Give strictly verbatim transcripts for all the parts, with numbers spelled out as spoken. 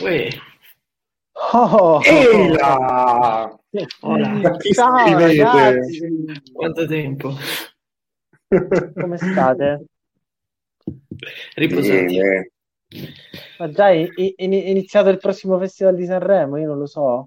Uè. Oh, Ella! Ora, chi scrivete? Quanto tempo? Come state? Riposati. Ma già è iniziato il prossimo Festival di Sanremo, io non lo so.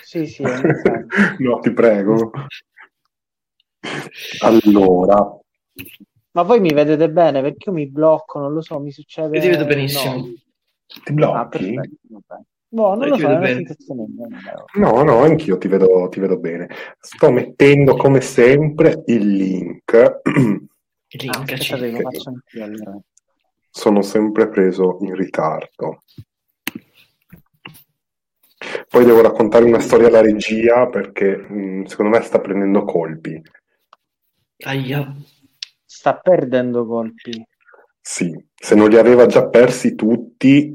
Sì, sì. No, ti prego. Allora, ma voi mi vedete bene? Perché io mi blocco, non lo so, mi succede. Io ti vedo benissimo. No. Ti blocchi? Ah, vabbè. No, non lo so, no, no, anch'io ti vedo, ti vedo bene. Sto mettendo come sempre il link. Il link, ah, che c'è, lo faccio anch'io, allora. Sono sempre preso in ritardo. Poi devo raccontarvi una storia alla regia perché mh, secondo me sta prendendo colpi. Aia. Sta perdendo colpi. Sì, se non li aveva già persi tutti,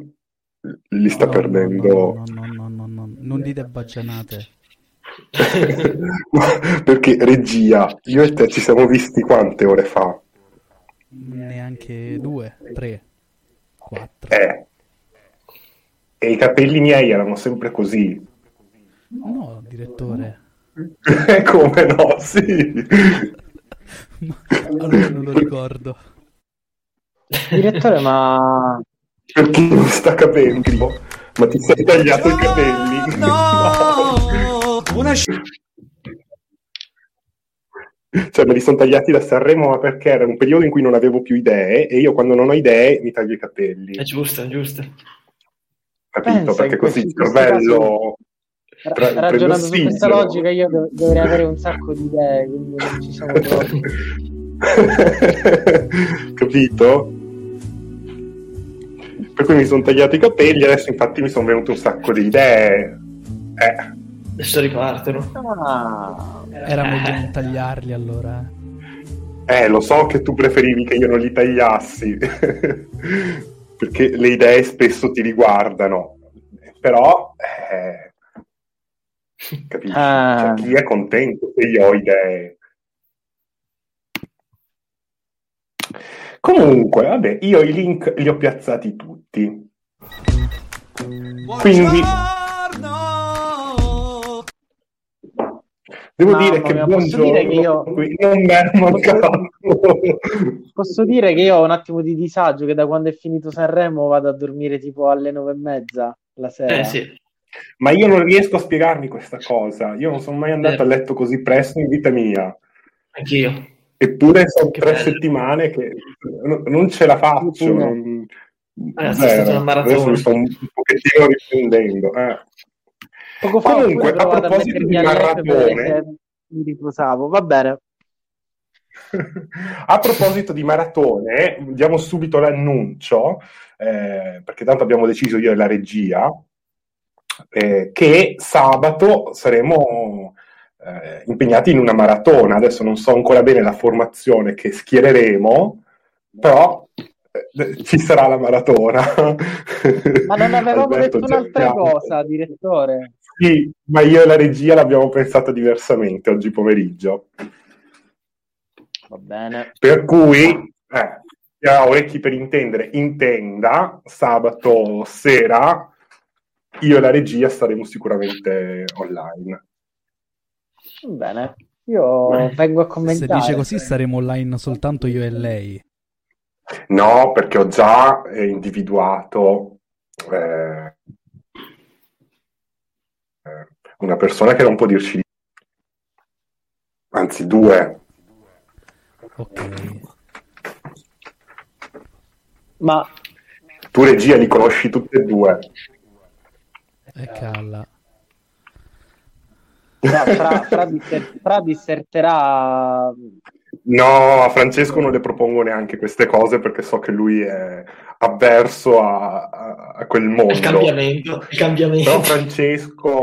li sta no, perdendo. No, no, no, no, no, no, non dite bacianate. Perché regia, io e te ci siamo visti quante ore fa? Neanche due, tre, quattro. Eh. E i capelli miei erano sempre così. No, direttore. Come no, sì. Allora non lo ricordo. Direttore, ma... Perché non sta capendo? Ma ti sei tagliato no, i capelli? No! no. Una sci... Cioè, me li sono tagliati da Sanremo, ma perché era un periodo in cui non avevo più idee, e io quando non ho idee mi taglio i capelli. È giusto, è giusto. Capito? Pensa, perché così il cervello... Tra, ragionando su questa logica io dov- dovrei avere un sacco di idee, quindi non ci sono troppi. Capito? Per cui mi sono tagliato i capelli, adesso infatti mi sono venute un sacco di idee. Eh. Adesso ripartono. Ah, era eh. meglio non tagliarli allora. Eh, lo so che tu preferivi che io non li tagliassi. Perché le idee spesso ti riguardano. Però... Eh, capisci? Ah. Cioè, chi è contento se io ho idee? Comunque, vabbè, io i link li ho piazzati tutti. Quindi devo no, dire che posso dire che io posso, posso dire che io ho un attimo di disagio, che da quando è finito Sanremo vado a dormire tipo alle nove e mezza la sera. Eh, sì. Ma io non riesco a spiegarmi questa cosa. Io non sono mai andato eh. a letto così presto in vita mia. Anch'io. Eppure sono che tre bello. settimane che non, non ce la faccio. Non... Eh, Zero. Adesso mi sto un pochettino riprendendo. Eh. Poco fa comunque a proposito di maratone, mi riposavo, va bene. A proposito di maratone, diamo subito l'annuncio, eh, perché tanto abbiamo deciso io e la regia, eh, che sabato saremo eh, impegnati in una maratona. Adesso non so ancora bene la formazione che schiereremo, però eh, ci sarà la maratona. Ma non avevamo Alberto, detto un'altra cosa, direttore? Sì, ma io e la regia l'abbiamo pensata diversamente oggi pomeriggio. Va bene. Per cui, eh, a orecchi per intendere, intenda, sabato sera io e la regia saremo sicuramente online. Bene, io Beh, vengo a commentare. Se dice così saremo online soltanto io e lei. No, perché ho già eh, individuato... Eh, una persona che non può dirci, anzi due. Ok. Ma tu regia li conosci tutti e due? E calla. No, fra, fra, dissert- fra disserterà. No, a Francesco non le propongo neanche queste cose perché so che lui è avverso a, a, a quel mondo. Il cambiamento, il cambiamento. Però Francesco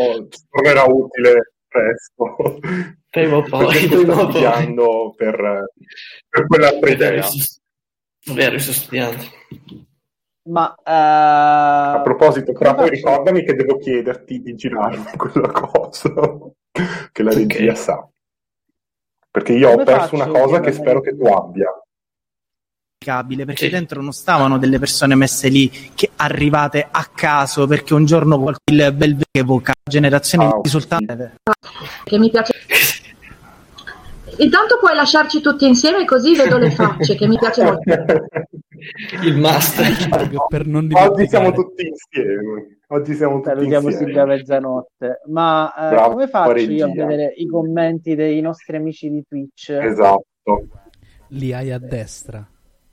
tornerà utile presto. Prima o poi. Sto studiando per, per quell'altra idea. Vero, sto studiando. Ma uh... a proposito, però poi ricordami che devo chiederti di girarmi quella cosa che la regia okay. sa. Perché io Come ho perso una cosa che spero che tu abbia. Perché sì. dentro non stavano delle persone messe lì che arrivate a caso perché un giorno qualche il bel evoca generazioni oh. risultanti. Che mi piace. Intanto puoi lasciarci tutti insieme così vedo le facce che mi piace molto. Il master. Per non Oggi siamo tutti insieme. Oggi siamo tutti Salutiamo insieme. Sì, da mezzanotte. Ma eh, Bravo, come faccio io a vedere i commenti dei nostri amici di Twitch? Esatto. Li hai a destra.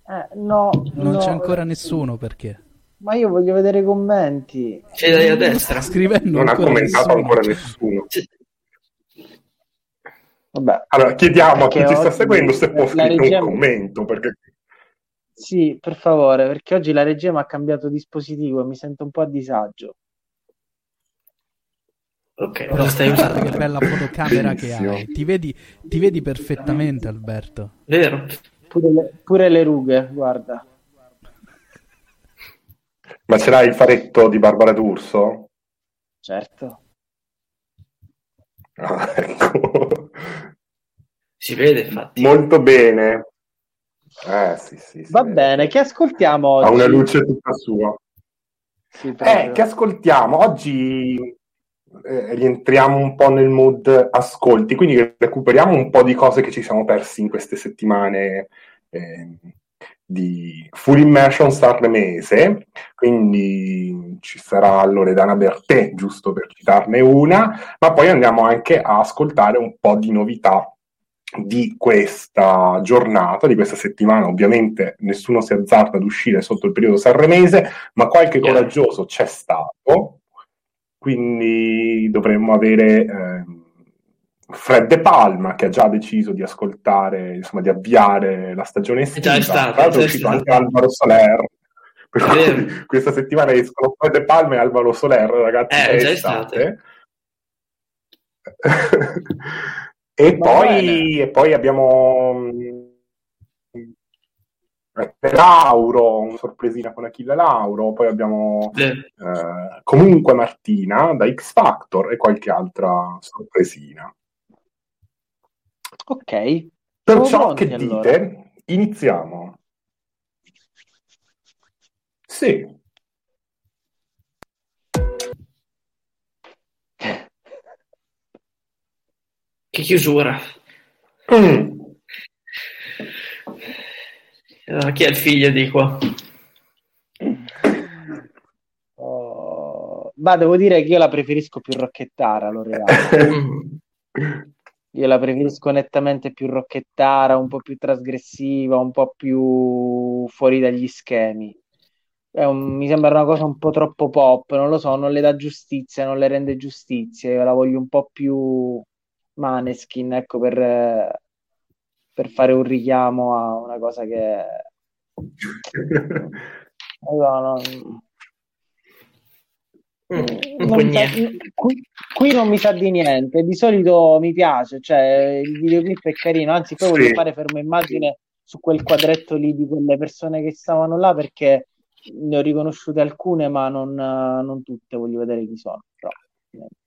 Eh, no. Non no. c'è ancora nessuno perché. Ma io voglio vedere i commenti. Ce l'hai a destra. Scrivendo non ha commentato nessuno. ancora nessuno. C'è... Vabbè. Allora chiediamo perché a chi ci sta seguendo se può scrivere regia... un commento perché... Sì, per favore, perché oggi la regia mi ha cambiato dispositivo e mi sento un po' a disagio. Ok, però stai usando che bella fotocamera che hai. Ti vedi, ti vedi perfettamente, Alberto. Vero? Pure le, pure le rughe, guarda. Ma ce l'hai il faretto di Barbara D'Urso? Certo. Ah, ecco. Si vede, infatti. Molto bene. Eh, sì, sì, sì, va sì. bene, che ascoltiamo oggi? Ha una luce tutta sua. Sì, eh, che ascoltiamo? Oggi eh, rientriamo un po' nel mood ascolti, quindi recuperiamo un po' di cose che ci siamo persi in queste settimane eh, di Full Immersion sanremese. Quindi ci sarà Loredana Bertè, giusto per citarne una, ma poi andiamo anche a ascoltare un po' di novità di questa giornata, di questa settimana. Ovviamente nessuno si azzarda ad uscire sotto il periodo sanremese, ma qualche coraggioso c'è stato, quindi dovremmo avere eh, Fred De Palma che ha già deciso di ascoltare, insomma di avviare la stagione estiva. È già stato, è già uscito anche Alvaro Soler, per cui questa settimana escono Fred De Palma e Alvaro Soler, ragazzi, eh, è già estate. E poi, e poi abbiamo Lauro, una sorpresina con Achille Lauro, poi abbiamo sì. eh, comunque Martina da X Factor e qualche altra sorpresina. Ok. Perciò che dite? Allora. Iniziamo. Sì. Che chiusura. Mm. Uh, chi è il figlio di qua? Oh, ma devo dire che io la preferisco più rocchettara, Loredana. Io la preferisco nettamente più rocchettara, un po' più trasgressiva, un po' più fuori dagli schemi. È un, mi sembra una cosa un po' troppo pop, non lo so, non le dà giustizia, non le rende giustizia. Io la voglio un po' più Måneskin, ecco, per, per fare un richiamo a una cosa che allora, no, mm, non niente. Sa, qui, qui non mi sa di niente. Di solito mi piace, cioè il videoclip è carino, anzi poi sì. voglio fare fermo immagine su quel quadretto lì di quelle persone che stavano là, perché ne ho riconosciute alcune ma non, non tutte, voglio vedere chi sono, però,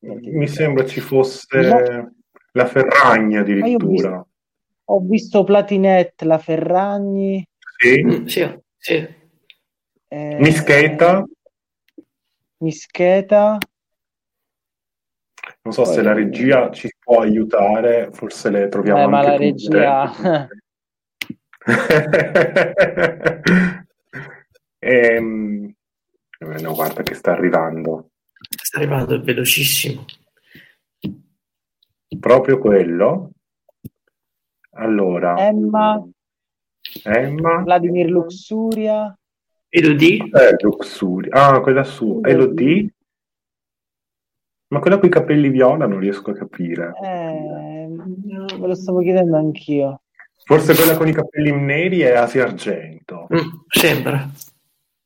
niente, mi sembra ci fosse no. la Ferragni addirittura. Ho visto, ho visto Platinette, la Ferragni. Sì. Mm, sì, sì. Eh, Mischetta. Mischetta. Non so poi, se la regia ci può aiutare, forse le troviamo eh, anche ma la regia. ehm, no, guarda che sta arrivando. Sta arrivando, è velocissimo. Proprio quello. Allora Emma, Emma. Vladimir Luxuria, Elodie, eh, Luxuria. Ah, quella su Elodie, ma quella con i capelli viola non riesco a capire. Eh, me lo stavo chiedendo anch'io. Forse quella con i capelli neri è Asia Argento. Mm, sembra.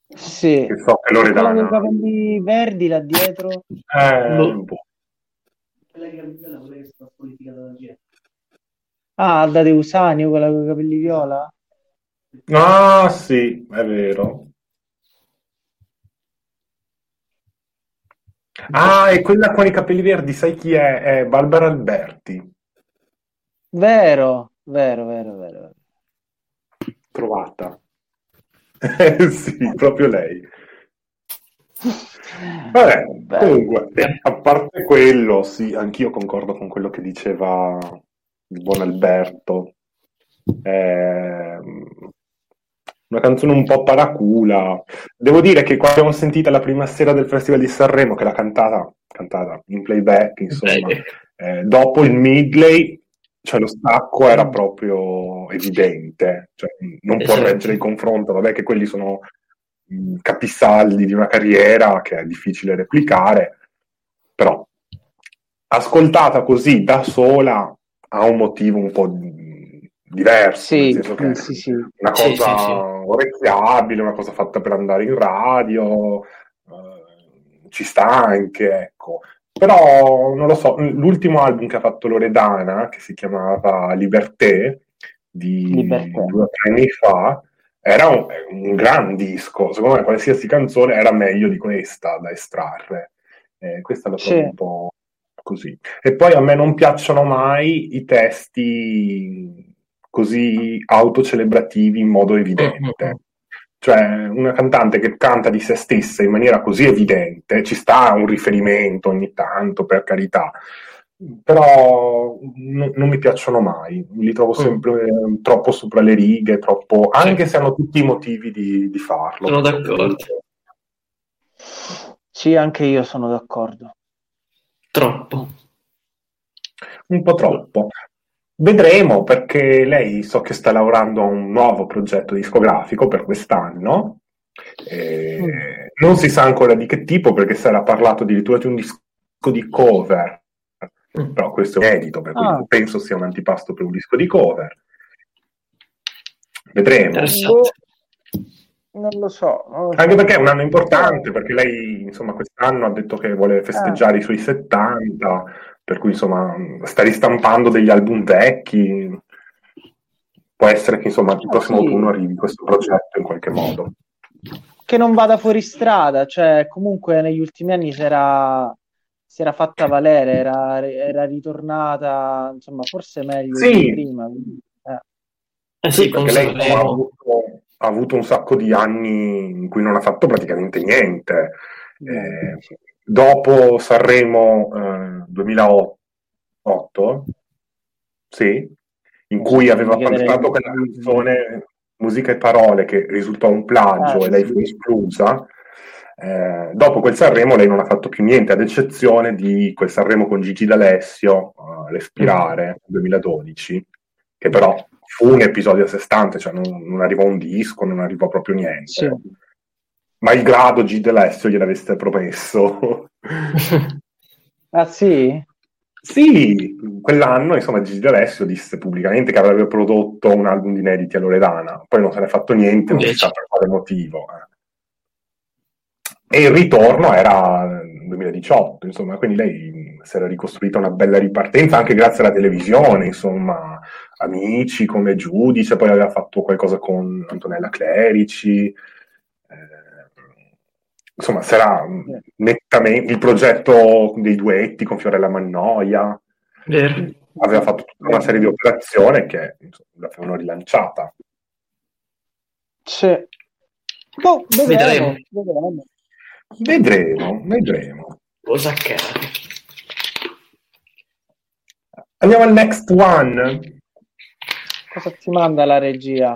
Sì. Che so che Loredana. Quella con i capelli verdi là dietro. Eh, no. boh. Quella che è quella che sta politicata da gente. Ah, Alda De Usanio, quella con i capelli viola? Ah, sì, è vero. Ah, e quella con i capelli verdi, sai chi è? È Barbara Alberti. Vero, vero, vero, vero. Trovata. Eh, sì, proprio lei. Vabbè, Vabbè, comunque, a parte quello, sì, anch'io concordo con quello che diceva il buon Alberto. Eh, una canzone un po' paracula. Devo dire che qua abbiamo sentita la prima sera del Festival di Sanremo, che l'ha cantata, cantata in playback, insomma. Eh, dopo il medley, cioè lo stacco era proprio evidente. Cioè, non può reggere il confronto, vabbè che quelli sono capisaldi di una carriera che è difficile replicare, però ascoltata così da sola ha un motivo un po' diverso, sì, nel senso che sì, sì. una cosa sì, sì, sì. orecchiabile, una cosa fatta per andare in radio, eh, ci sta anche, ecco. Però non lo so, l'ultimo album che ha fatto Loredana, che si chiamava Liberté di Liberté. due o tre anni fa, era un, un gran disco, secondo me qualsiasi canzone era meglio di questa da estrarre, eh, questa la trovo sì. un po' così. E poi a me non piacciono mai i testi così autocelebrativi in modo evidente, cioè una cantante che canta di se stessa in maniera così evidente, ci sta un riferimento ogni tanto, per carità, però no, non mi piacciono mai, li trovo sempre mm. eh, troppo sopra le righe, troppo, anche sì. se hanno tutti i motivi di, di farlo. Sono d'accordo. Sì, anche io sono d'accordo. Troppo. Un po' troppo. Vedremo, perché lei so che sta lavorando a un nuovo progetto discografico per quest'anno, eh, mm. non si sa ancora di che tipo, perché si era parlato addirittura di un disco di cover, però questo è inedito, per cui ah. penso sia un antipasto per un disco di cover. Vedremo. Non lo so, non lo so. Anche perché è un anno importante, perché lei insomma quest'anno ha detto che vuole festeggiare ah. i suoi settanta, per cui insomma sta ristampando degli album vecchi, può essere che insomma il prossimo autunno arrivi questo progetto in qualche modo. Che non vada fuori strada, cioè comunque negli ultimi anni si era, si era fatta valere, era, era ritornata, insomma forse meglio sì. di prima. Eh. Eh sì, perché lei ha avuto, ha avuto un sacco di anni in cui non ha fatto praticamente niente. Eh, sì. Dopo Sanremo eh, duemilaotto, sì, in cui aveva cantato quella canzone Musica e Parole che risultò un plagio ah, e lei fu esclusa. Eh, dopo quel Sanremo lei non ha fatto più niente, ad eccezione di quel Sanremo con Gigi D'Alessio, uh, l'Espirare duemiladodici, che però fu un episodio a sé stante, cioè non, non arrivò un disco, non arrivò proprio niente. Sì. Malgrado Gigi D'Alessio gliel'aveste promesso. Ah sì? Sì, quell'anno insomma Gigi D'Alessio disse pubblicamente che avrebbe prodotto un album di inediti a Loredana, poi non se ne è fatto niente, non si sa per quale motivo. E il ritorno era duemiladiciotto, insomma, quindi lei si era ricostruita una bella ripartenza anche grazie alla televisione, insomma, Amici come giudice, poi aveva fatto qualcosa con Antonella Clerici. Insomma, sarà nettamente il progetto dei duetti con Fiorella Mannoia. Vero. Aveva fatto tutta una serie di operazioni che insomma, l'avevano rilanciata. C'è. Boh, vedremo. Vedremo. Vedremo, vedremo. Cosa che andiamo al next one. Cosa ti manda la regia?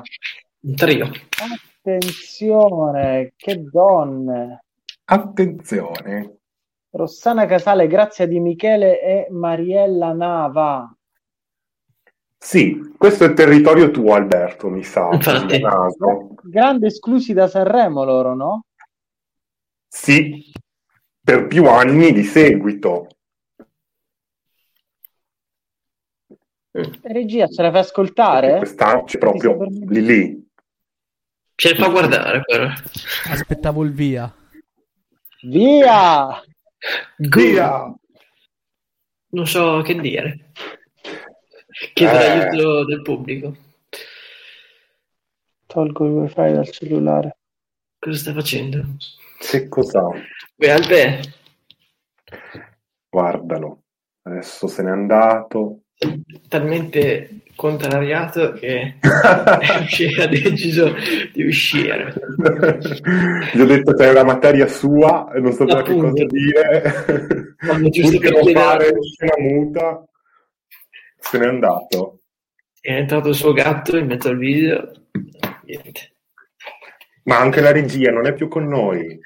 Un trio. Attenzione, che donne. Attenzione. Rossana Casale, Grazia Di Michele e Mariella Nava. Sì, questo è il territorio tuo, Alberto, mi sa. Grande esclusi da Sanremo loro, no? Sì, per più anni di seguito. Regia, ce la fai ascoltare? Questa c'è proprio lì lì. Ce la fa guardare, però. Aspettavo il via. Via! Via! Non so che dire. Chiedo eh. l'aiuto del pubblico. Tolgo il wifi dal cellulare. Cosa sta facendo? Che cosa? Beh, Albe. Guardalo. Adesso se n'è andato. Talmente contrariato che ha deciso di uscire. Gli ho detto c'è una materia sua e non so che cosa dire. Giusto per fare una muta. Se n'è andato. È entrato il suo gatto in mezzo al video. Niente. Ma anche la regia non è più con noi.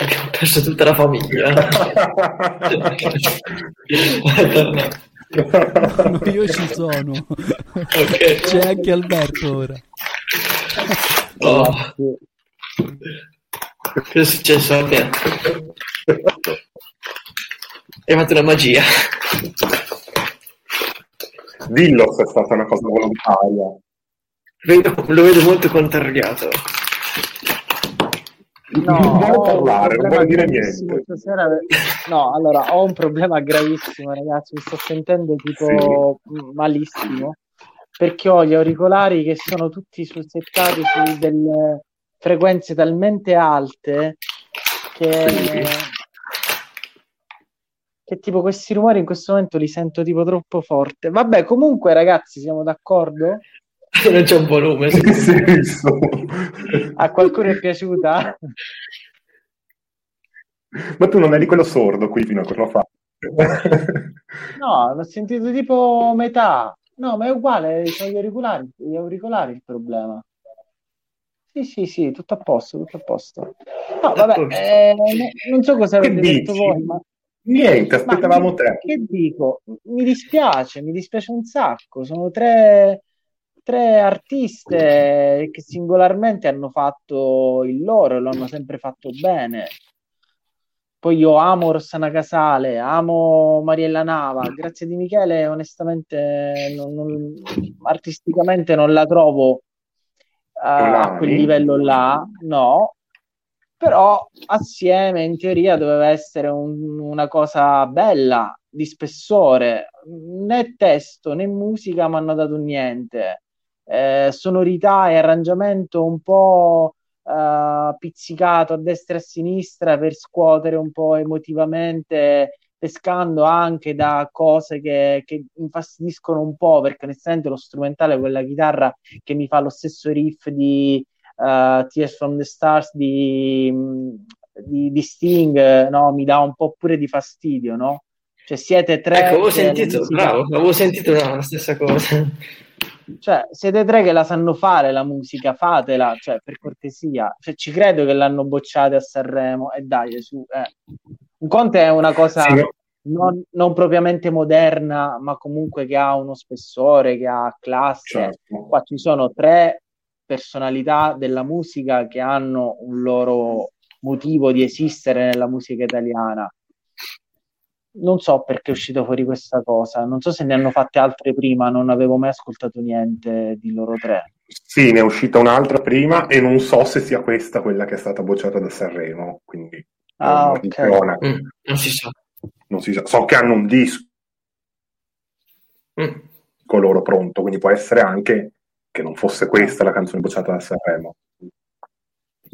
Abbiamo perso tutta la famiglia. No, io ci sono, okay. C'è anche Alberto ora. Oh. Che è successo a te? È fatta una magia. Dillo se è stata una cosa volontaria. Vedo, lo vedo molto contrariato. No, non vuole parlare, non vuole dire niente. Stasera... No, allora, ho un problema gravissimo, ragazzi, mi sto sentendo tipo sì. malissimo, perché ho gli auricolari che sono tutti settati su delle frequenze talmente alte che... Sì. Che tipo questi rumori in questo momento li sento tipo troppo forte. Vabbè, comunque, ragazzi, siamo d'accordo? Non c'è un volume. A qualcuno è piaciuta? Ma tu non eri quello sordo qui fino a quello fa? No, l'ho sentito tipo metà. No, ma è uguale, sono gli auricolari, gli auricolari il problema. Sì, sì, sì, tutto a posto, tutto a posto. No, vabbè, eh, non so cosa avete detto voi, ma... Niente, aspettavamo ma, te. Che dico? Mi dispiace, mi dispiace un sacco. Sono tre... tre artiste che singolarmente hanno fatto il loro e lo hanno sempre fatto bene. Poi io amo Rossana Casale, amo Mariella Nava, Grazia Di Michele onestamente non, non, artisticamente non la trovo a, a quel livello là, no, però assieme in teoria doveva essere un, una cosa bella, di spessore. Né testo né musica mi hanno dato niente. eh, sonorità e arrangiamento un po' eh, pizzicato a destra e a sinistra per scuotere un po' emotivamente, pescando anche da cose che, che infastidiscono un po', perché nel senso lo strumentale, quella chitarra che mi fa lo stesso riff di uh, Tears from the Stars di, di, di Sting, no? Mi dà un po' pure di fastidio, no? Cioè siete tre... Ecco, avevo sentito, bravo, avevo sentito no, la stessa cosa. Cioè, siete tre che la sanno fare la musica, fatela, cioè, per cortesia. Cioè, ci credo che l'hanno bocciata a Sanremo, e dai, su... Eh. Un conto è una cosa sì, non, non propriamente moderna, ma comunque che ha uno spessore, che ha classe. Certo. Qua ci sono tre personalità della musica che hanno un loro motivo di esistere nella musica italiana. Non so perché è uscito fuori questa cosa, non so se ne hanno fatte altre prima, non avevo mai ascoltato niente di loro tre. Sì, ne è uscita un'altra prima e non so se sia questa quella che è stata bocciata da Sanremo, quindi... Ah, okay. mm, non si sa, non si sa. So che hanno un disco mm. con loro pronto, quindi può essere anche che non fosse questa la canzone bocciata da Sanremo.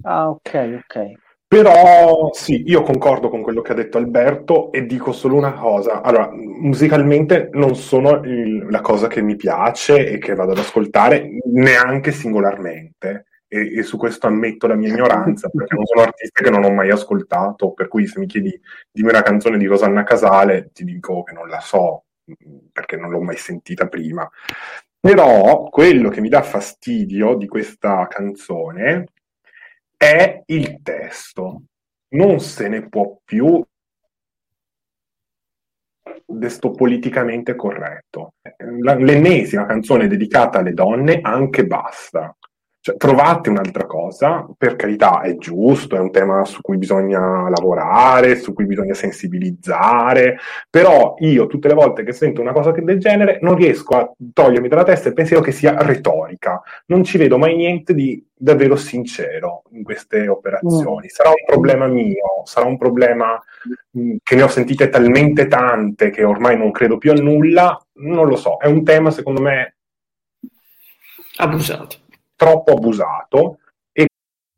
Ah, ok, ok. Però sì, io concordo con quello che ha detto Alberto e dico solo una cosa. Allora, musicalmente non sono il, la cosa che mi piace e che vado ad ascoltare neanche singolarmente. E, e su questo ammetto la mia ignoranza, perché non sono artista che non ho mai ascoltato, per cui se mi chiedi dimmi una canzone di Rossana Casale ti dico che non la so perché non l'ho mai sentita prima. Però quello che mi dà fastidio di questa canzone è il testo, non se ne può più di sto politicamente corretto. La, l'ennesima canzone dedicata alle donne, anche basta. Cioè, trovate un'altra cosa, per carità, è giusto, è un tema su cui bisogna lavorare, su cui bisogna sensibilizzare, però io tutte le volte che sento una cosa del genere non riesco a togliermi dalla testa il pensiero che sia retorica, non ci vedo mai niente di davvero sincero in queste operazioni. Sarà un problema mio, sarà un problema che ne ho sentite talmente tante che ormai non credo più a nulla, non lo so, è un tema secondo me abusato. Troppo abusato.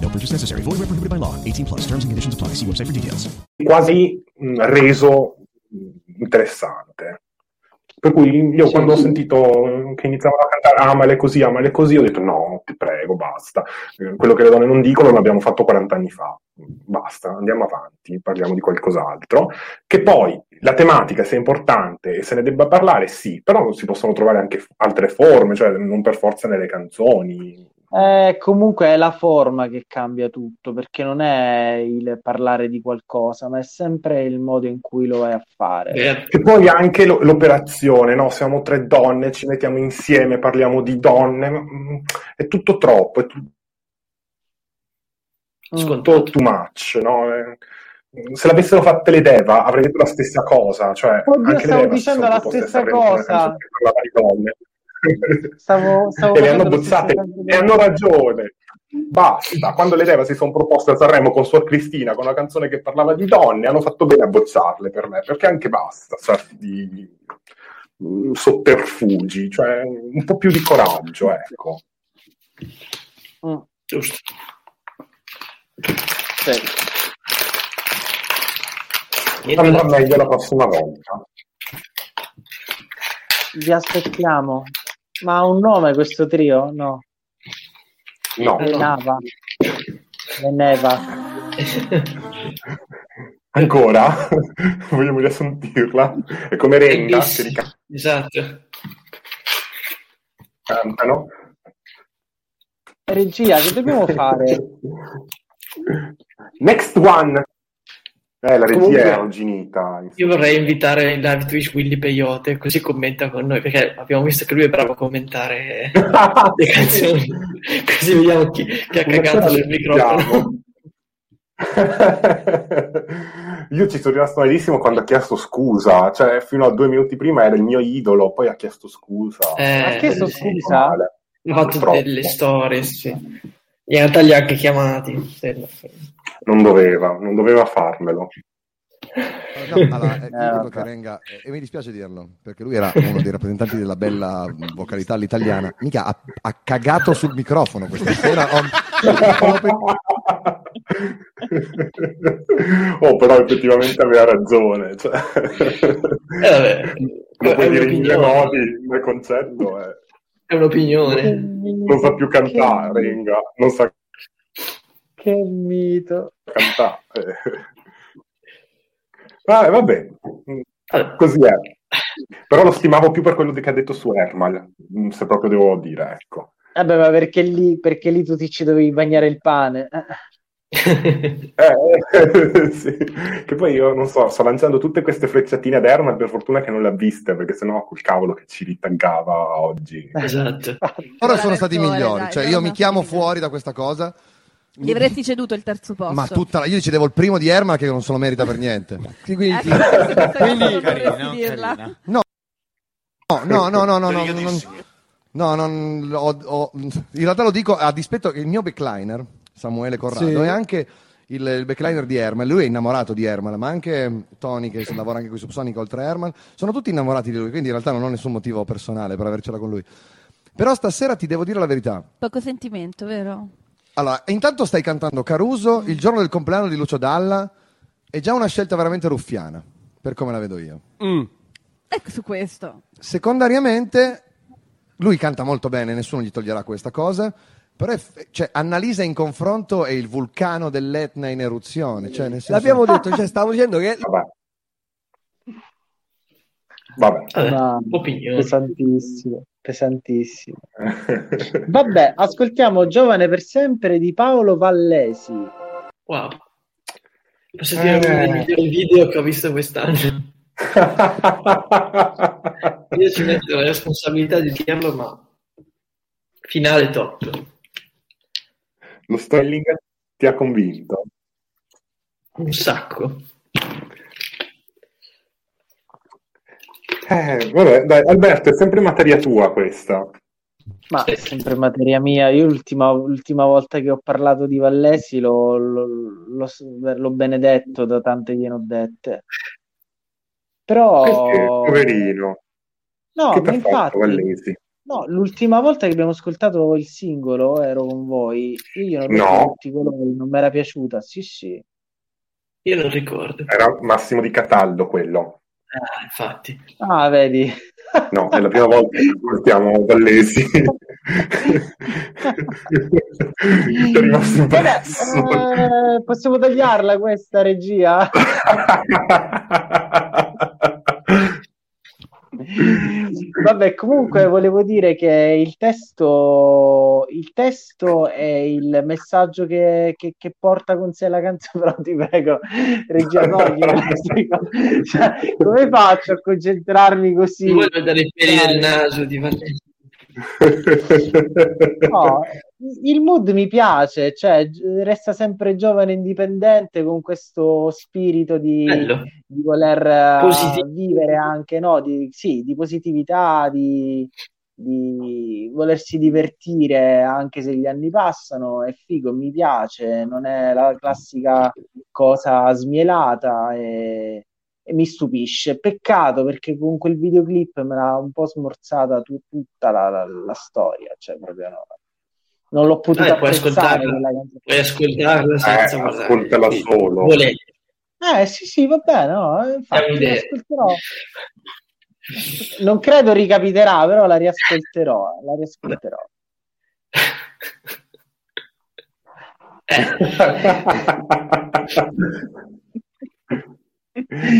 No purchase necessary. Void where prohibited by law. eighteen plus. Terms and conditions apply. See website for details. Quasi reso interessante, per cui io quando ho sentito che iniziavano a cantare Amale così, Amale così, ho detto no, ti prego, basta, quello che le donne non dicono l'abbiamo fatto quaranta anni fa, basta, andiamo avanti, parliamo di qualcos'altro, che poi la tematica sia importante e se ne debba parlare, sì, però si possono trovare anche altre forme, cioè non per forza nelle canzoni. Eh, comunque è la forma che cambia tutto, perché non è il parlare di qualcosa, ma è sempre il modo in cui lo vai a fare. Yeah. E poi anche lo, l'operazione, no? Siamo tre donne, ci mettiamo insieme, parliamo di donne, è tutto troppo, è tutto too much, no? Se l'avessero fatta le Deva avrei detto la stessa cosa, cioè oddio, anche stavo le Deva dicendo la stessa cosa. Stavo, stavo e le hanno bozzate e hanno ragione. basta. Quando le Teva si sono proposte a Sanremo con Suor Cristina, con una canzone che parlava di donne, hanno fatto bene a bocciarle, per me, perché anche basta di sotterfugi, cioè un po' più di coraggio, ecco. Mm. Giusto. Sì. Andrà meglio la prossima volta. Vi aspettiamo. Ma ha un nome questo trio? No. No. Le Nava. Le Neva. Ancora? Vogliamo riassuntirla? È come Renga. Ric- esatto. Cantano. Regia, che dobbiamo fare? Next one. Eh, la regia è arginita. Io vorrei invitare in live Twitch Willy Peyote, così commenta con noi, perché abbiamo visto che lui è bravo a commentare le canzoni. Così vediamo chi, chi ha cagato nel microfono. Io ci sono rimasto malissimo quando ha chiesto scusa, cioè fino a due minuti prima era il mio idolo, poi ha chiesto scusa. Eh, ha chiesto scusa? Ha fatto troppo delle storie, sì. In realtà li ha anche chiamati. Non doveva, non doveva farmelo. No, allora, eh, io dico che Renga, e mi dispiace dirlo, perché lui era uno dei rappresentanti della bella vocalità all'italiana. Mica ha, ha cagato sul microfono questa sera. Oh, però effettivamente aveva ragione. Cioè. Eh, vabbè, lo puoi dire in due modi, nel concerto è... È un'opinione. Non sa più cantare, che... Renga. Non sa. Che mito. Cantare. Ah, vabbè, così è. Però lo stimavo più per quello che ha detto su Ermal, se proprio devo dire, ecco. Vabbè, ma perché lì, perché lì tu ti ci dovevi bagnare il pane. eh, eh, sì. Che poi io non so, sto lanciando tutte queste frecciatine ad Ermal, per fortuna che non le ha viste, perché sennò col cavolo che ci ritaggava oggi. Esatto. Ora sono stati migliori, dai, cioè io mi chiamo fuori da questa cosa. Gli avresti ceduto il terzo posto. Ma tutta la... io cedevo il primo di Ermal che non se lo merita per niente. Quindi, eh, quindi... Carino, no, no, no, no, no, no, no, non... no, non... Ho, ho... in realtà lo dico a dispetto che il mio backliner Samuele Corrado, sì, e anche il, il backliner di Ermal, lui è innamorato di Ermal, ma anche Tony che lavora anche qui su Sonic oltre Ermal, sono tutti innamorati di lui, quindi in realtà non ho nessun motivo personale per avercela con lui. Però stasera ti devo dire la verità. Poco sentimento, vero? Allora, intanto stai cantando Caruso, il giorno del compleanno di Lucio Dalla, è già una scelta veramente ruffiana, per come la vedo io. Mm. Ecco su questo. Secondariamente, lui canta molto bene, nessuno gli toglierà questa cosa, però è, cioè, Annalisa in confronto è il vulcano dell'Etna in eruzione. Cioè, nel senso... L'abbiamo detto, cioè, stavo dicendo che... Vabbè. Vabbè. Vabbè. Pesantissimo. pesantissimo Vabbè, ascoltiamo Giovane per sempre di Paolo Vallesi. Wow, posso dire eh. uno dei migliori video che ho visto quest'anno. Io ci metto la responsabilità di dirlo, ma finale top. Lo styling ti ha convinto un sacco. Eh, vabbè, dai, Alberto, è sempre materia tua questa. Ma è sempre materia mia. Io l'ultima, l'ultima volta che ho parlato di Vallesi l'ho, l'ho, l'ho, l'ho benedetto da tante glien'oddette. Però... Perché, poverino. No, che t'ha infatti, fatto, Vallesi? No, l'ultima volta che abbiamo ascoltato il singolo, ero con voi, io non ho tutti i colori, non mi era piaciuta, sì sì. Io non ricordo. Era Massimo Di Cataldo quello. Ah, infatti. Ah, vedi. No, è la prima volta che ascoltiamo Vallesi. È rimasto imbarazzo. Eh, possiamo tagliarla questa, regia? Vabbè, comunque volevo dire che il testo il testo è il messaggio che, che, che porta con sé la canzone. Però ti prego, regia, cioè, come faccio a concentrarmi così? Vuoi vedere i peli del naso di Vallesi? No, il mood mi piace, cioè resta sempre giovane e indipendente con questo spirito di, di voler Positivo. vivere anche, no? Di, sì, di positività, di, di volersi divertire anche se gli anni passano, è figo, mi piace, non è la classica cosa smielata e, e mi stupisce. Peccato perché con quel videoclip me l'ha un po' smorzata tu, tutta la, la, la storia, cioè proprio no, non l'ho potuta eh, puoi ascoltarla, puoi ascoltarla senza eh, ascoltala solo volete. Eh sì sì va bene, no, infatti la ascolterò. Non credo ricapiterà, però la riascolterò, la riascolterò.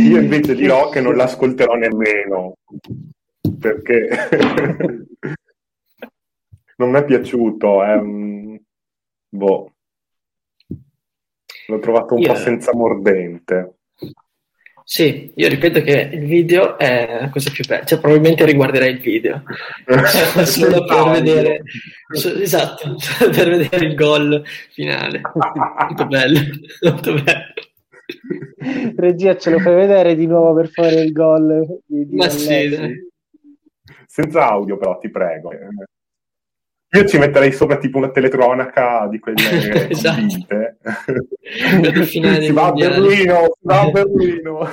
Io invece dirò che non l'ascolterò nemmeno, perché non mi è piaciuto, eh. Boh. L'ho trovato un io... po' senza mordente. Sì, io ripeto che il video è la cosa più bella, cioè probabilmente riguarderei il video solo per vedere so, esatto, per vedere il gol finale. Molto bello, molto bello. Regia, ce lo fai vedere di nuovo per fare il gol di, di ma sì, dai. Senza audio però, ti prego. Io ci metterei sopra tipo una telecronaca di quelle esatto. Si va a Berlino, si va a Berlino.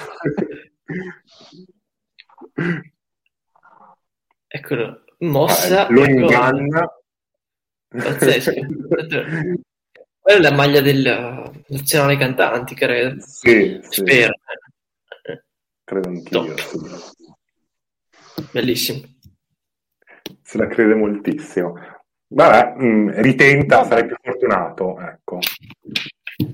Eccolo, mossa. Eh, lo inganna. Pazzesco. Quella è la maglia del Nazionale Cantanti, credo. Sì, spero. Sì. Credo anch'io. Bellissimo. Se la crede moltissimo. Vabbè, mh, ritenta, vabbè. Sarei più fortunato, ecco.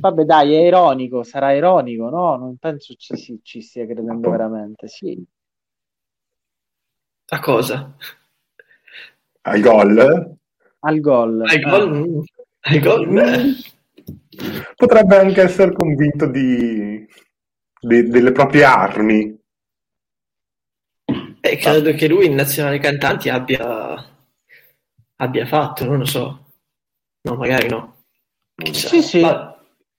Vabbè dai, è ironico, sarà ironico, no? Non penso ci, ci, ci stia credendo veramente, sì. A cosa? Al gol? Al gol. Al gol? Al gol? Potrebbe anche essere convinto di, di delle proprie armi. Eh, credo ah. che lui in Nazionale Cantanti abbia... abbia fatto, non lo so, no, magari no. Chissà. Sì, sì.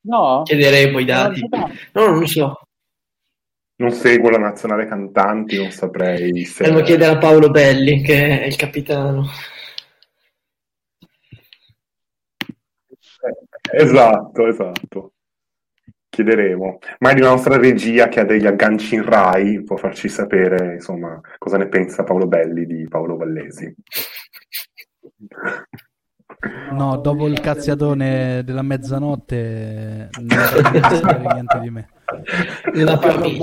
No. Chiederemo i dati. No, non lo so. Non seguo la Nazionale Cantanti, non saprei. Se... Devo chiedere a Paolo Belli, che è il capitano. Esatto, esatto. Chiederemo. Magari la nostra regia, che ha degli agganci in Rai, può farci sapere, insomma, cosa ne pensa Paolo Belli di Paolo Vallesi. No, dopo il cazziatone della mezzanotte non voglio sapere niente di me. La mi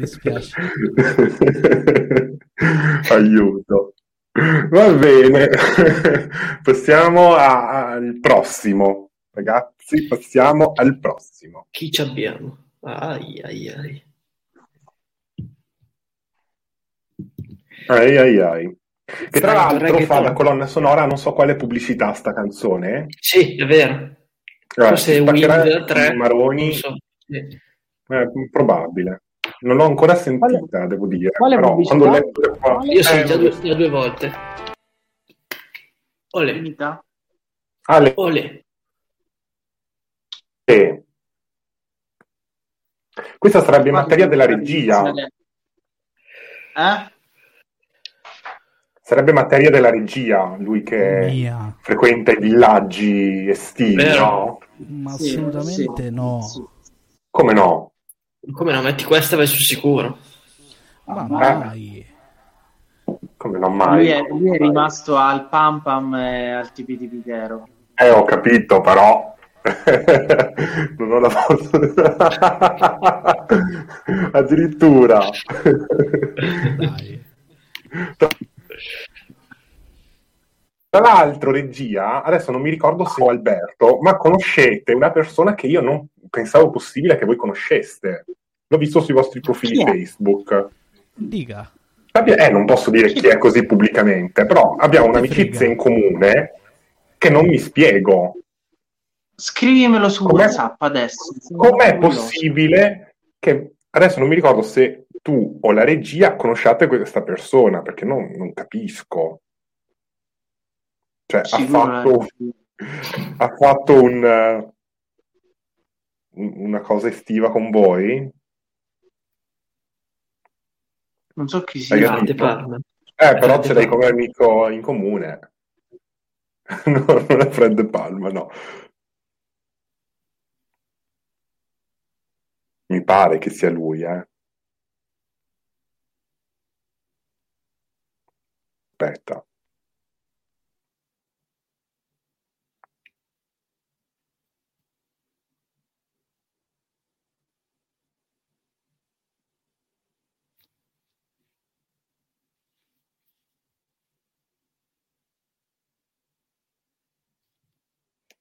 dispiace. Aiuto. Va bene. Passiamo a, al prossimo, ragazzi, passiamo al prossimo. Chi ci abbiamo? Ai ai ai. Ai ai ai. Che tra l'altro fa la colonna sonora, non so quale pubblicità sta canzone. Sì, è vero. Allora, forse Windows tre. Maroni. Non so. Sì. Eh, probabile. Non l'ho ancora sentita, quale, devo dire. Però quando leggo le qua... Io sono eh, già due, già due volte. Ole. Ale. Ole. Eh. Questa sarebbe quale, materia della regia. Eh? Sarebbe materia della regia, lui che Mia. frequenta i villaggi estivi, no? Ma assolutamente sì, no. Sì. Come no? Come no? Metti questa e vai sul sicuro. Ma mai. Eh? Come non mai? Lui è, lui è rimasto al Pam Pam e al tipi di Pitero. Eh, ho capito, però. Non ho la posso... Addirittura. Dai. Tra l'altro, regia, adesso non mi ricordo se ho Alberto, ma conoscete una persona che io non pensavo possibile che voi conosceste. L'ho visto sui vostri profili Facebook. Dica. Eh, non posso dire chi è così pubblicamente, però abbiamo un'amicizia in comune che non mi spiego. Scrivimelo su com'è, WhatsApp adesso. Com'è possibile che... Adesso non mi ricordo se tu o la regia conosciate questa persona, perché non, non capisco. Cioè, ha fatto, ha fatto un, una cosa estiva con voi? Non so chi sia. Fred De Palma. Eh, però ce l'hai come amico in comune. No, non è Fred De Palma, no. Mi pare che sia lui, eh. Aspetta.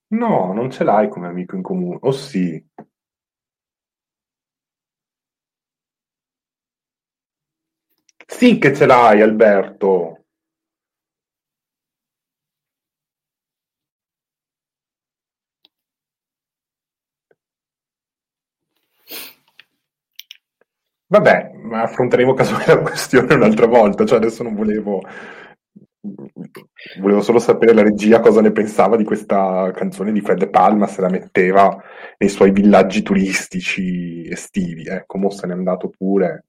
No, non ce l'hai come amico in comune. Oh sì. Sì che ce l'hai, Alberto. Vabbè, ma affronteremo casomai la questione un'altra volta, cioè adesso non volevo volevo solo sapere la regia cosa ne pensava di questa canzone di Fred De Palma, se la metteva nei suoi villaggi turistici estivi, ecco, mo se n'è andato pure.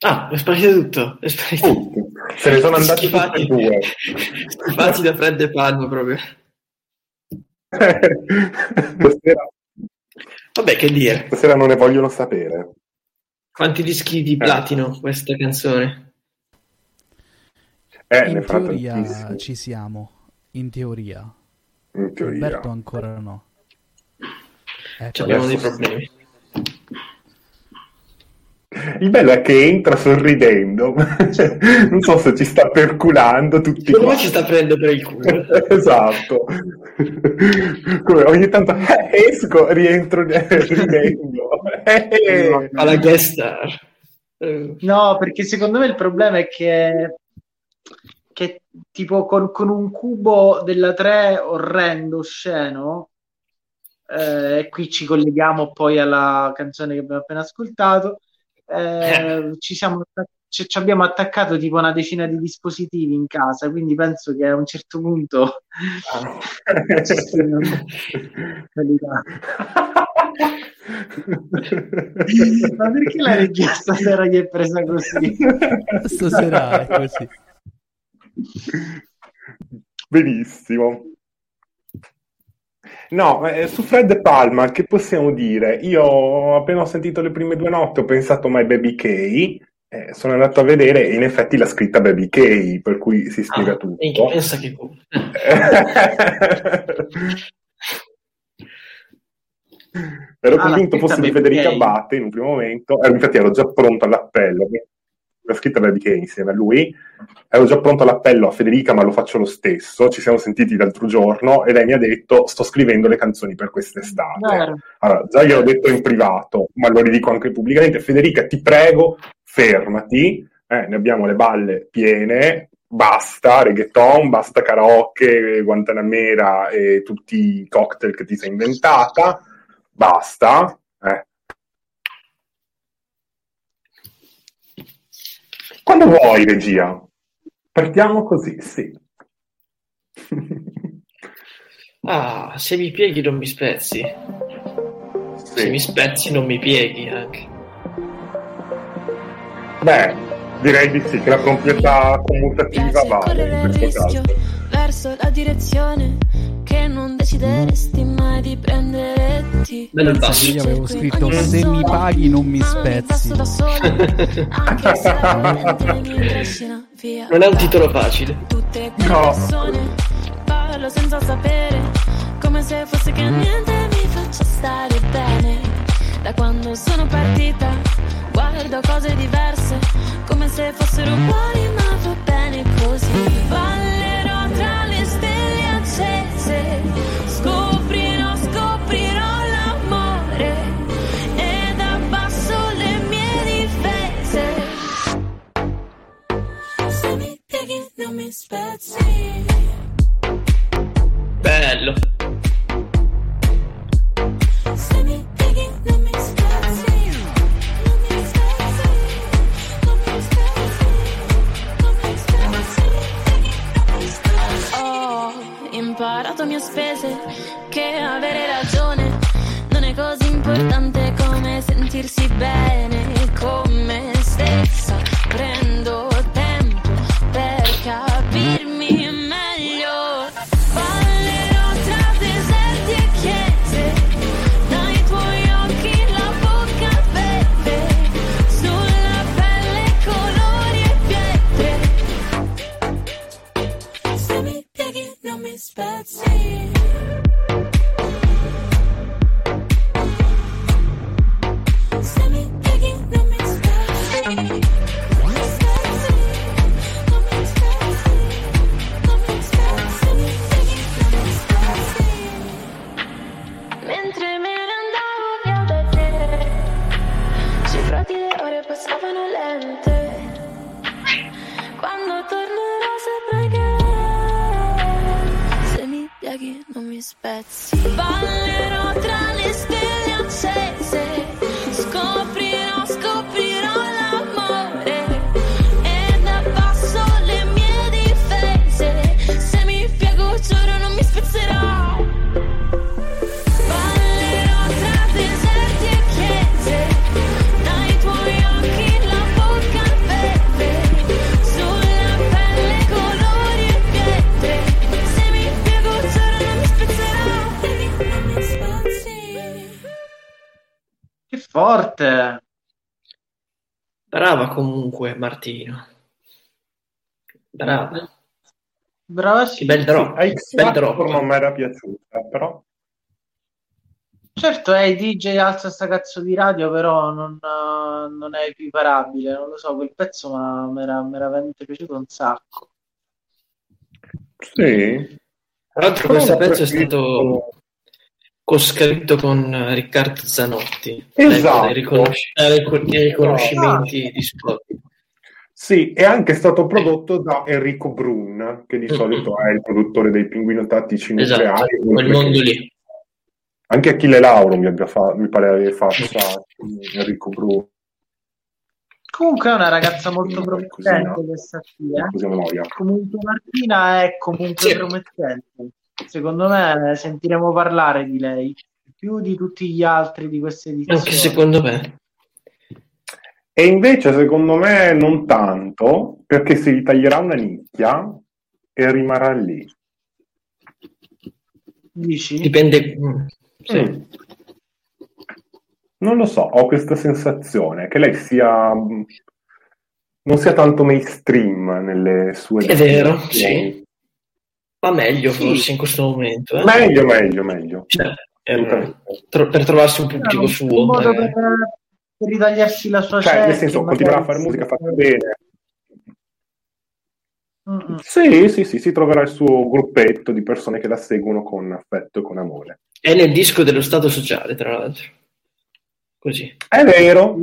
Ah, è sparito tutto, è sparito. Tutti. Se ne sono andati tutti e due. Schifati da Fred De Palma proprio. Stasera, vabbè, che dire. Stasera non ne vogliono sapere. Quanti dischi di platino eh. questa canzone? Eh, in teoria ci siamo, in teoria. In teoria. Alberto ancora no. Ecco. Ci abbiamo dei problemi. Il bello è che entra sorridendo, non so se ci sta perculando tutti. Secondo me ci sta prendendo per il culo. Esatto. Come ogni tanto eh, esco, rientro ridendo. Eh. Alla guest star. No, perché secondo me il problema è che, che tipo con, con un cubo della tre orrendo, osceno, eh, qui ci colleghiamo poi alla canzone che abbiamo appena ascoltato. Eh, ci siamo ci, ci abbiamo attaccato tipo una decina di dispositivi in casa, quindi penso che a un certo punto ma perché la regia stasera gli è presa così? Stasera è così, benissimo. No, eh, su Fred De Palma che possiamo dire? Io appena ho sentito le prime due note ho pensato mai Baby K, eh, sono andato a vedere e in effetti l'ha scritta Baby K, per cui si spiega ah, tutto. E chi pensa che ero ah, convinto fosse di Federica Batte in un primo momento, eh, infatti ero già pronto all'appello, l'ha scritta Baby K insieme a lui, ero già pronto all'appello a Federica, ma lo faccio lo stesso, ci siamo sentiti l'altro giorno e lei mi ha detto sto scrivendo le canzoni per quest'estate. Allora, già gliel'ho detto in privato, ma lo ridico anche pubblicamente, Federica ti prego fermati, eh, ne abbiamo le balle piene, basta reggaeton, basta karaoke, Guantanamera e tutti i cocktail che ti sei inventata, basta, eh. Quando vuoi, regia? Partiamo così, sì. Ah, se mi pieghi non mi spezzi. Sì. Se mi spezzi non mi pieghi anche. Beh, direi di sì, che la proprietà commutativa vale in questo caso. Verso la direzione che non decideresti mai di prenderti. Io avevo scritto se mi paghi non mi spezzi. Non è un titolo facile. No. Parlo senza sapere, come se fosse che niente mi faccia stare bene. Da quando sono partita guardo cose diverse, come se fossero buoni, ma va bene così. Ballerò tra le stelle accese, scoprirò, scoprirò l'amore ed abbasso le mie difese. Se mi pieghi non mi spezzi. Bello. Se mi pieghi non mi spezzi. Imparato a mie spese che avere ragione non è così importante come bene con me stessa, prendo tempo per capirmi meglio. Ballerò tra deserti e chiese, dai tuoi occhi la bocca verde, sulla pelle colori e pietre. Se mi pieghi non mi spezzi. Ballerò tra le stelle accese, scoprirò, scoprirò l'amore ed abbasso le mie difese. Se mi piego, giuro, non mi spezzerò. Ballerò tra deserti e chiese, dai tuoi occhi la bocca al verde, sulla pelle colori e pietre. Se mi piego, giuro, non mi spezzerò. Che forte! Brava comunque Martina. Brava. Brava sì. Bel drop. X Factor non mi era piaciuta, però. Certo, è D J alza sta cazzo di radio, però non, non è equiparabile. Non lo so, quel pezzo ma mi era veramente piaciuto un sacco. Sì. Tra l'altro questo pezzo è stato coscritto con Riccardo Zanotti. Esatto. Dai riconosci- dai riconoscimenti no. di Spotify. Sì, è anche stato prodotto da Enrico Brun, che di mm-hmm. solito è il produttore dei Pinguino Tattici Nucleari. Esatto, quel mondo lì. Anche Achille Lauro mi, abbia fa- mi pare abbia fatto Enrico Brun. Comunque è una ragazza molto promettente questa qui, eh? Comunque Martina è comunque sì. promettente. Secondo me sentiremo parlare di lei più di tutti gli altri di queste edizioni. Anche secondo me. E invece secondo me non tanto, perché si ritaglierà una nicchia e rimarrà lì. Dici? Dipende. Mm. Sì. Mm. Non lo so, ho questa sensazione che lei sia non sia tanto mainstream nelle sue È vero, sì. Ma meglio sì. forse in questo momento. Eh? Meglio, meglio, meglio. Cioè, eh, tro- per trovarsi un pubblico no, suo. Un modo eh. per, per ritagliarsi la sua cioè, cerchia. Nel senso, continuerà a fare musica, fatta bene. Mm-mm. Sì, sì, sì, si troverà il suo gruppetto di persone che la seguono con affetto e con amore. È nel disco dello Stato sociale, tra l'altro. Così. È vero.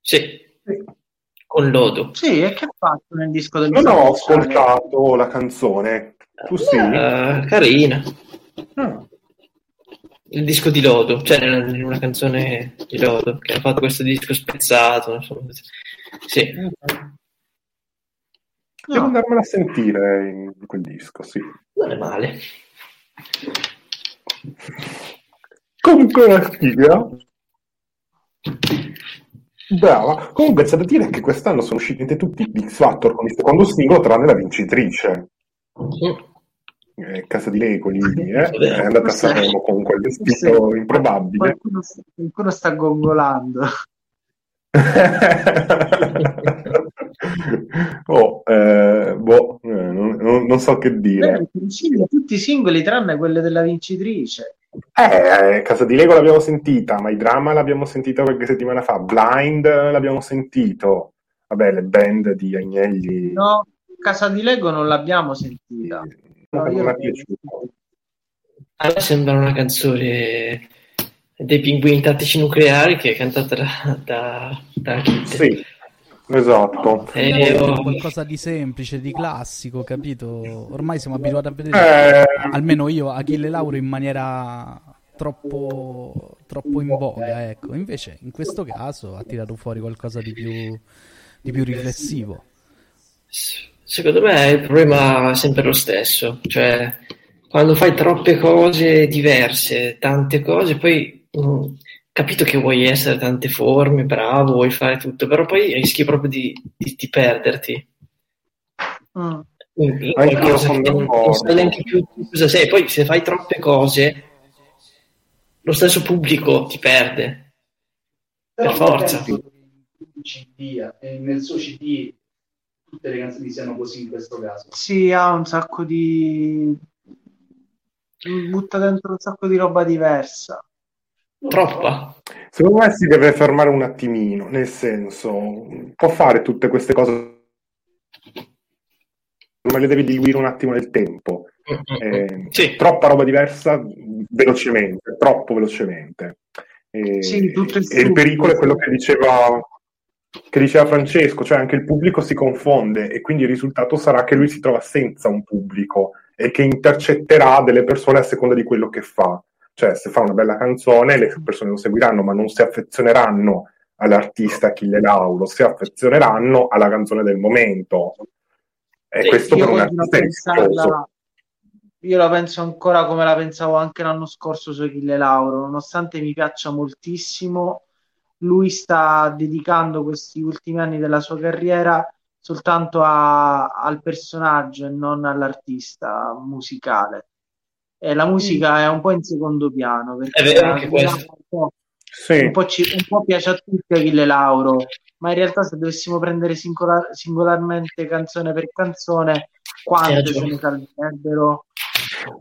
Sì, sì. Con Lodo. Sì, e che ha fatto nel disco del Non ho ascoltato la canzone. Tu sì? Uh, carina. Ah. Il disco di Lodo, cioè in una canzone di Lodo, che ha fatto questo disco spezzato. Insomma. Sì. No. Devo andarmela a sentire in quel disco, sì. Non è male. Comunque una figa. Brava. Comunque c'è da dire che quest'anno sono usciti tutti gli X Factor con il secondo singolo tranne la vincitrice. Mm-hmm. Eh, casa di lei con gli eh? è andata a Sanremo con quel vestito sì. improbabile. Qualcuno, qualcuno sta gongolando. oh, eh, boh, eh, non, non, non so che dire. Beh, tutti i singoli tranne quello della vincitrice. Eh, Casa di Lego l'abbiamo sentita, ma i Drama l'abbiamo sentita qualche settimana fa, Blind l'abbiamo sentito, vabbè le band di Agnelli. No, Casa di Lego non l'abbiamo sentita. No, io non è piaciuto. A me sembra una canzone dei Pinguini Tattici Nucleari che è cantata da, da, da Sì, esatto. Eh, oh. Qualcosa di semplice, di classico, capito? Ormai siamo abituati a vedere, eh... almeno io, Achille Lauro in maniera troppo, troppo in voga, ecco. Invece in questo caso ha tirato fuori qualcosa di più, di più riflessivo. Secondo me il problema è sempre lo stesso, cioè quando fai troppe cose diverse, tante cose, poi mh, capito che vuoi essere tante forme, bravo, vuoi fare tutto, però poi rischi proprio di, di, di perderti. Mm. In qualcosa che non, non sai neanche più cosa sei. Poi se fai troppe cose, lo stesso pubblico ti perde. Però per forza. C D, e nel suo C D tutte le canzoni siano così in questo caso. Sì, ha un sacco di... butta dentro un sacco di roba diversa. Troppa. Secondo me si deve fermare un attimino, nel senso, può fare tutte queste cose, ma le devi diluire un attimo nel tempo. Eh, sì. Troppa roba diversa velocemente, troppo velocemente. Eh, sì, tutto il, e il pericolo è quello che diceva, che diceva Francesco, cioè anche il pubblico si confonde e quindi il risultato sarà che lui si trova senza un pubblico e che intercetterà delle persone a seconda di quello che fa. Cioè, se fa una bella canzone, le persone lo seguiranno, ma non si affezioneranno all'artista Achille Lauro, si affezioneranno alla canzone del momento. E sì, questo per un artista pensarla, io la penso ancora come la pensavo anche l'anno scorso su Achille Lauro, nonostante mi piaccia moltissimo, lui sta dedicando questi ultimi anni della sua carriera soltanto a, al personaggio e non all'artista musicale. E la musica è un po' in secondo piano, perché è vero anche questo. Un po', sì. un, po ci, un po' piace a tutti Achille Lauro, ma in realtà se dovessimo prendere singolar, singolarmente canzone per canzone, quante se ne salverebbero?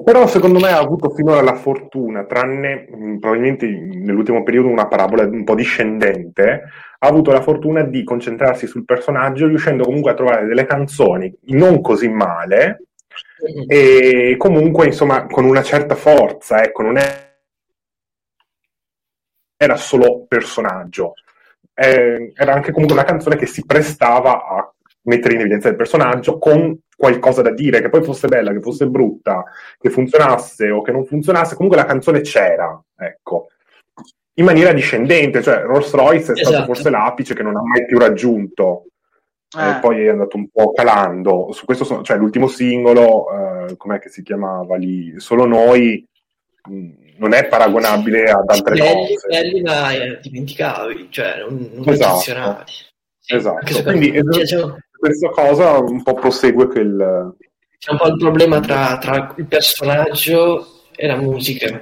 Però secondo me ha avuto finora la fortuna, tranne probabilmente nell'ultimo periodo una parabola un po' discendente, ha avuto la fortuna di concentrarsi sul personaggio, riuscendo comunque a trovare delle canzoni non così male e comunque insomma con una certa forza, ecco, non è... era solo personaggio, eh, era anche comunque una canzone che si prestava a mettere in evidenza il personaggio con qualcosa da dire, che poi fosse bella, che fosse brutta, che funzionasse o che non funzionasse, comunque la canzone c'era, ecco, in maniera discendente, cioè Rolls Royce è esatto. stato forse l'apice che non ha mai più raggiunto, eh. E poi è andato un po' calando, su questo sono, cioè l'ultimo singolo, eh, com'è che si chiamava lì, Solo Noi, mh, non è paragonabile ad altre belli, cose. Belli la eh, dimenticavi, cioè non, non esatto. Sì, esatto, quindi cioè, cioè, questa cosa un po' prosegue quel... C'è un po' il problema tra, tra il personaggio e la musica.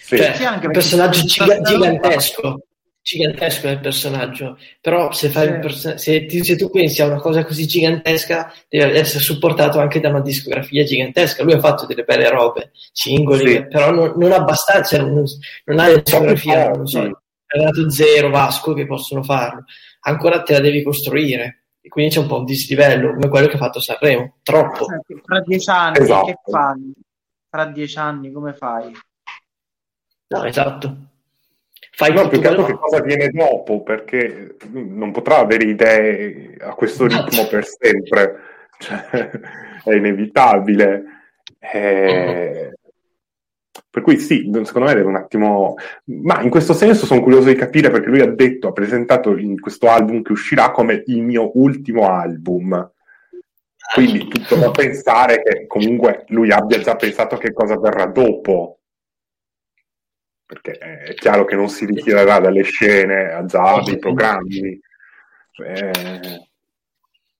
Sì. Cioè, sì, anche il personaggio giga- gigantesco, gigantesco è il personaggio, però se, fai sì. il person- se, ti, se tu pensi a una cosa così gigantesca deve essere supportato anche da una discografia gigantesca. Lui ha fatto delle belle robe, singoli, sì. però non, non abbastanza, non, non ha la discografia, non so. È dato Zero, Vasco, che possono farlo, ancora te la devi costruire, e quindi c'è un po' un dislivello come quello che ha fatto Sanremo, troppo. Fra dieci anni esatto. che fai? Fra dieci anni come fai? No, esatto. Fai no, più che altro che cosa viene dopo, perché non potrà avere idee a questo ritmo per sempre, cioè, è inevitabile. Eh... Per cui sì, secondo me deve un attimo... Ma in questo senso sono curioso di capire, perché lui ha detto, ha presentato in questo album che uscirà come il mio ultimo album. Quindi tutto da pensare che comunque lui abbia già pensato a che cosa verrà dopo. Perché è chiaro che non si ritirerà dalle scene, ha già dei programmi. Eh,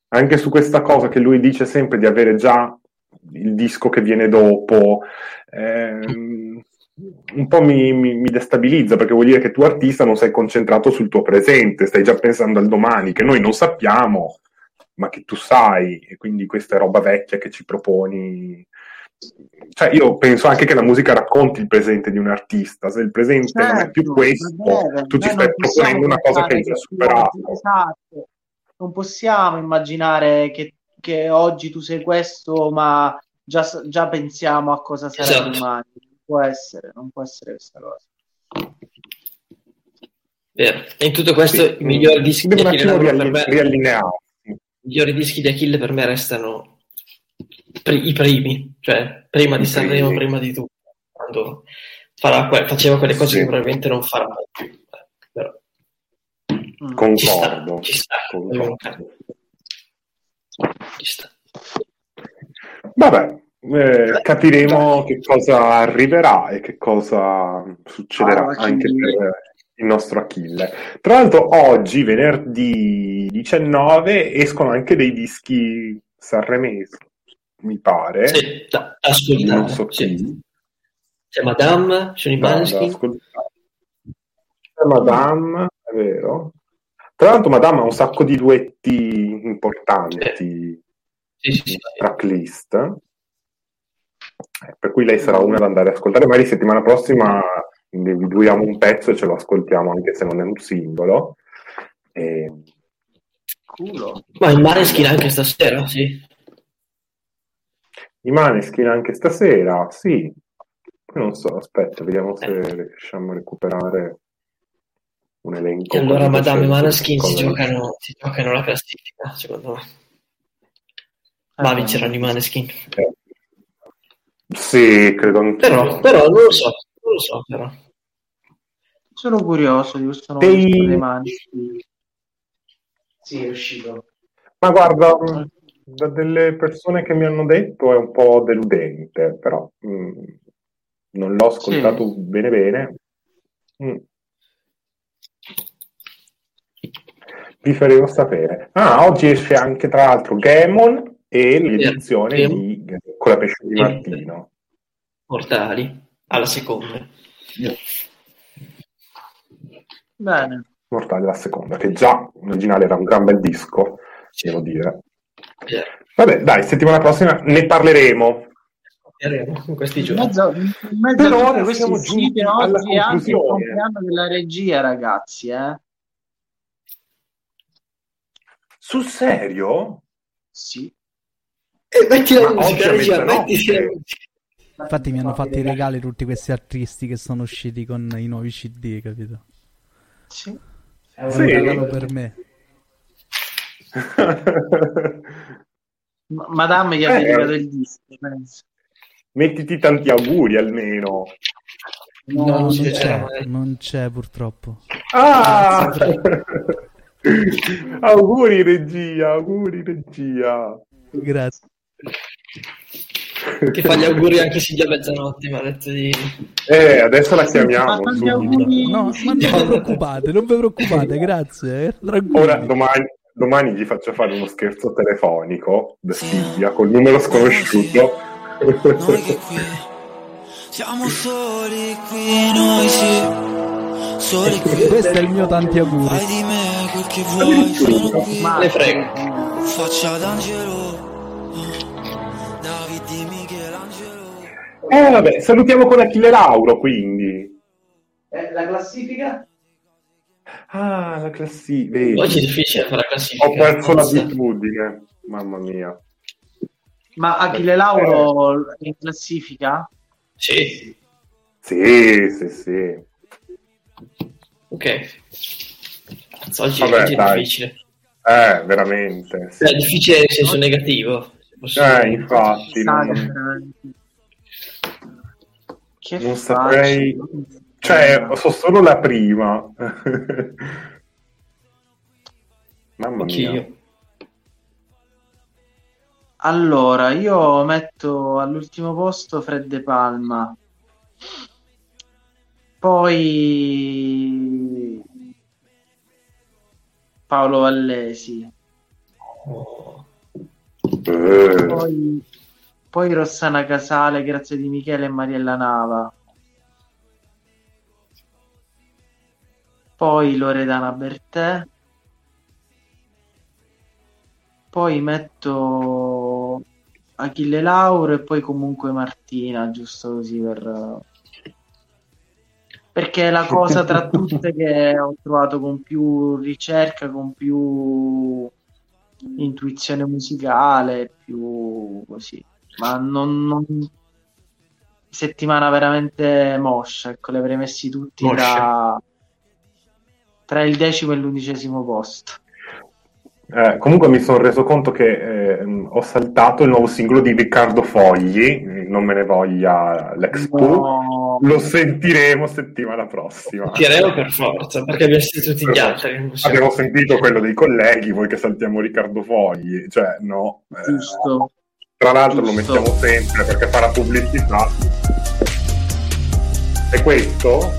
anche su questa cosa che lui dice sempre di avere già... il disco che viene dopo ehm, un po' mi, mi, mi destabilizza, perché vuol dire che tu artista non sei concentrato sul tuo presente, stai già pensando al domani che noi non sappiamo ma che tu sai, e quindi questa è roba vecchia che ci proponi. Cioè io penso anche che la musica racconti il presente di un artista, se il presente certo, non è più questo deve, tu ci stai proponendo una cosa che hai già superato. Esatto, non possiamo immaginare che che oggi tu sei questo, ma già, già pensiamo a cosa sarà esatto. domani. Non può essere, non può essere questa cosa. Vero. E in tutto questo sì. i migliori dischi Devo di Achille rialline- per me, i migliori dischi di Achille per me restano pri- i primi, cioè prima I di Sanremo, prima di tutto, quando farà que- faceva quelle cose sì. che probabilmente non farà più. Però... Concordo. Ci sta, ci sta. Concordo. Vabbè, eh, capiremo che cosa arriverà e che cosa succederà ah, anche per il nostro Achille. Tra l'altro oggi, venerdì diciannove, escono anche dei dischi sanremesi, mi pare. Sì, da, ascoltare. Non so chi. Sì. C'è Madame, c'è i Måneskin. C'è Madame, è vero. Tra l'altro Madame ha un sacco di duetti importanti, sì, sì, sì, tracklist, per cui lei sarà una ad andare ad ascoltare. Magari settimana prossima individuiamo un pezzo e ce lo ascoltiamo, anche se non è un singolo. E... Culo. Ma il Måneskin anche stasera, sì. I Måneskin anche stasera, sì. Non so, aspetta, vediamo se eh. riusciamo a recuperare un elenco. E allora Madame e Måneskin si giocano, si giocano la classifica, secondo me. Ma ah, vinceranno i Måneskin. Eh. Sì, credo anche. Però, però, non lo so, non lo so, però. Sono curioso di questo nome dei... dei Måneskin. Sì, è uscito. Ma guarda... da delle persone che mi hanno detto è un po' deludente, però mh, non l'ho ascoltato sì. bene bene. Mm. Vi faremo sapere. Ah, oggi esce anche tra l'altro Gammon e l'edizione sì. di Con la pesce di sì. Martino. Mortali, alla seconda. Sì. Bene. Mortali alla seconda, che già l'originale era un gran bel disco, sì. devo dire. Yeah. Vabbè, dai, settimana prossima ne parleremo. In questi giorni. Mezzo, mezzo però ora siamo giunti alla conclusione. Anche il compleanno della regia, ragazzi, eh? Sul serio? Sì. E metti la musica, regia, metti la musica. Infatti mi hanno fatto i regali tutti questi artisti che sono usciti con i nuovi C D, capito? Sì. È un regalo per me. Madame gli ha eh, dedicato il disco, penso. Mettiti tanti auguri almeno. No, no non, c'è, c'è. non c'è purtroppo. Ah! Auguri regia, auguri regia. Grazie. Che fa gli auguri anche Silvia Mezzanotte, ma ha detto di... Eh, adesso la chiamiamo. No, ma non vi preoccupate, non vi preoccupate, grazie. Tranquilli. Ora domani Domani gli faccio fare uno scherzo telefonico da Silvia col numero sconosciuto. Noi che qui siamo soli qui, noi sì, soli qui. Questo è il mio tanti auguri. Fai di me quel che vuoi, sono qui. Ma le frego. Faccia d'angelo. David di Michelangelo. Eh vabbè, salutiamo con Achille Lauro quindi. Eh, la classifica? Ah, la classifica. Oggi è difficile fare la classifica. Ho perso l'abitudine, mamma mia. Ma Achille Lauro in classifica? Sì. Sì, sì, sì. Ok. Oggi, Vabbè, oggi è difficile. Eh, veramente. Sì. È difficile nel senso negativo. Eh, infatti. Non, che non saprei... Cioè, so solo la prima. Mamma mia. Io. Allora, io metto all'ultimo posto Fred De Palma. Poi Paolo Vallesi. Oh. Eh. Poi... Poi Rossana Casale, Grazia Di Michele e Mariella Nava. Poi Loredana Bertè, poi metto Achille Lauro e poi comunque Martina, giusto così per... perché è la cosa tra tutte che ho trovato con più ricerca, con più intuizione musicale, più così, ma non... non... settimana veramente moscia, ecco, li avrei messi tutti moscia. da... tra il decimo e l'undicesimo posto. Eh, comunque mi sono reso conto che eh, ho saltato il nuovo singolo di Riccardo Fogli, non me ne voglia l'Expo, no. Lo sentiremo settimana prossima. Lo sentiremo per forza, perché abbiamo sentito tutti gli altri. Abbiamo sentito quello dei colleghi, voi che saltiamo Riccardo Fogli, cioè no. Giusto. Eh, tra l'altro Giusto. Lo mettiamo sempre perché fa la pubblicità. E questo...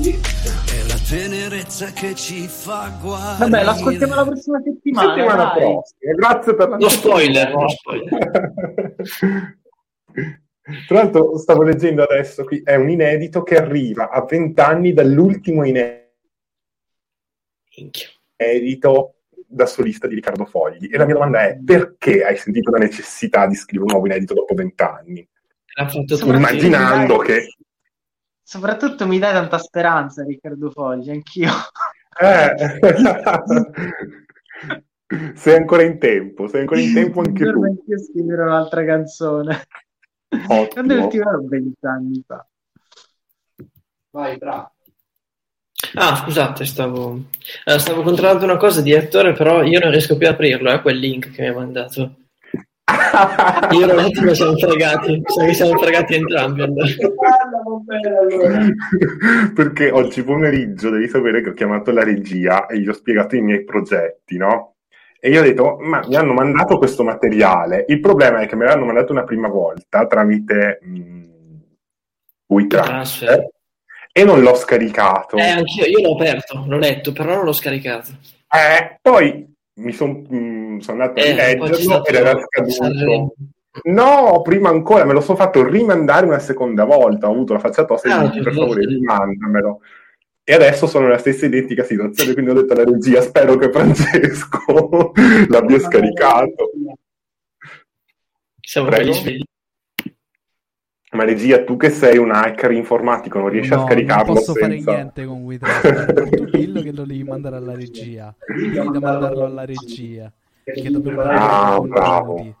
Sì. leggerezza che ci fa guardare. Vabbè, l'ascoltiamo la prossima settimana. Settimana prossima. Grazie per la lo spoiler, lo spoiler. Tra l'altro stavo leggendo adesso qui, è un inedito che arriva a vent'anni dall'ultimo inedito da solista di Riccardo Fogli, e la mia domanda è: perché hai sentito la necessità di scrivere un nuovo inedito dopo vent'anni? Immaginando che soprattutto mi dai tanta speranza, Riccardo Fogli, anch'io eh. sei ancora in tempo sei ancora in tempo anche tu. Anch'io scriverò un'altra canzone. Ottimo. Quando l'ultima ero vent'anni fa. Vai, bravo. Ah, scusate, stavo eh, stavo controllando una cosa di Ettore, però io non riesco più ad aprirlo, eh, quel link che mi ha mandato. Io e Roberto siamo fregati, che siamo fregati entrambi. Perché oggi pomeriggio devi sapere che ho chiamato la regia e gli ho spiegato i miei progetti, no? E io ho detto, ma mi hanno mandato questo materiale, il problema è che me l'hanno mandato una prima volta tramite mh, WeTransfer, ah, certo. E non l'ho scaricato. Eh, anch'io, io l'ho aperto, l'ho letto, però non l'ho scaricato. Eh, poi mi son, mh, sono andato eh, a leggerlo ed era scaduto. No, prima ancora, me lo sono fatto rimandare una seconda volta, ho avuto la faccia tosta e ah, dico, per favore, rimandamelo. E adesso sono nella stessa identica situazione, quindi ho detto alla regia, spero che Francesco l'abbia scaricato. Siamo felici. Ma regia, tu che sei un hacker informatico, non riesci no, a scaricarlo? Non posso senza... fare niente con WeTransfer. Tu dillo che lo devi mandare alla regia. Devi mandarlo alla regia. Che dobbiamo ah, bravo.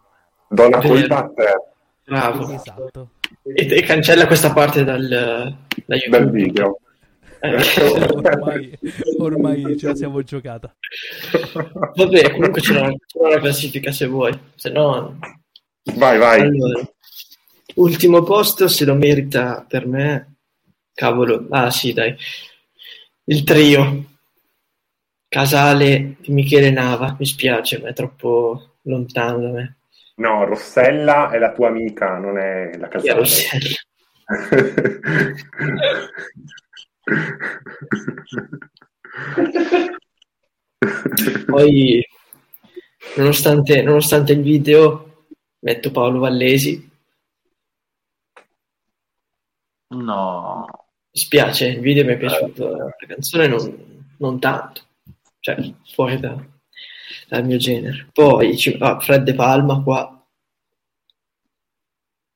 Do la colpa a te. Bravo. Esatto. E, e cancella questa parte dal, dal video. ormai, ormai ce la siamo giocata. Vabbè, comunque c'è una, c'è una classifica se vuoi, se no vai vai. Allora, ultimo posto se lo merita per me, cavolo, ah sì dai, il trio Casale di Michele Nava, mi spiace ma è troppo lontano da me. No, Rossella è la tua amica, non è la Casale. È Rossella. Poi nonostante, nonostante il video metto Paolo Vallesi. No, mi spiace, il video mi è piaciuto, la canzone non, non tanto, cioè fuori da, dal mio genere. Poi ah, Fred De Palma qua,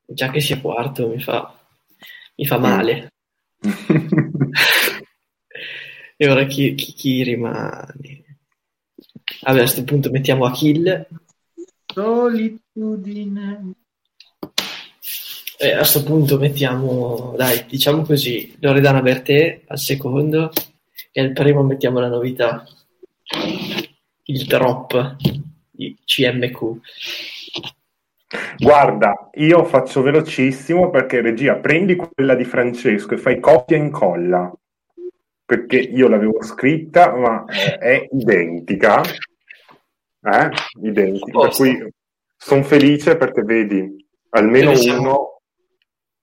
già che sia quarto mi fa, mi fa male. E ora chi, chi, chi rimane? Vabbè, a questo punto mettiamo Achille. Solitudine. E a questo punto mettiamo, dai, diciamo così, Loredana Bertè al secondo e al primo mettiamo la novità, il drop di C M Q. Guarda, io faccio velocissimo perché regia, prendi quella di Francesco e fai copia e incolla perché io l'avevo scritta ma è identica, eh? Identica, per cui sono felice perché vedi, almeno uno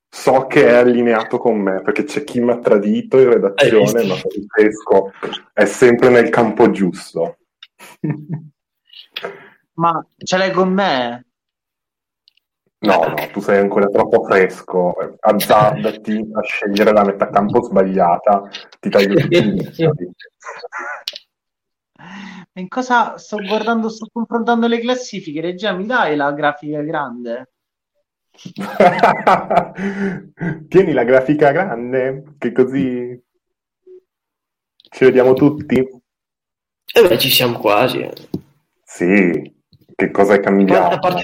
so che è allineato con me perché c'è chi mi ha tradito in redazione ma Francesco è sempre nel campo giusto. Ma ce l'hai con me? No, no, tu sei ancora troppo fresco, azzardati a scegliere la metà campo sbagliata, ti taglio l'inizio. In cosa sto guardando, sto confrontando le classifiche, regia, mi dai la grafica grande? Tieni la grafica grande, che così ci vediamo tutti. E beh, ci siamo quasi. Sì, che cosa è cambiato?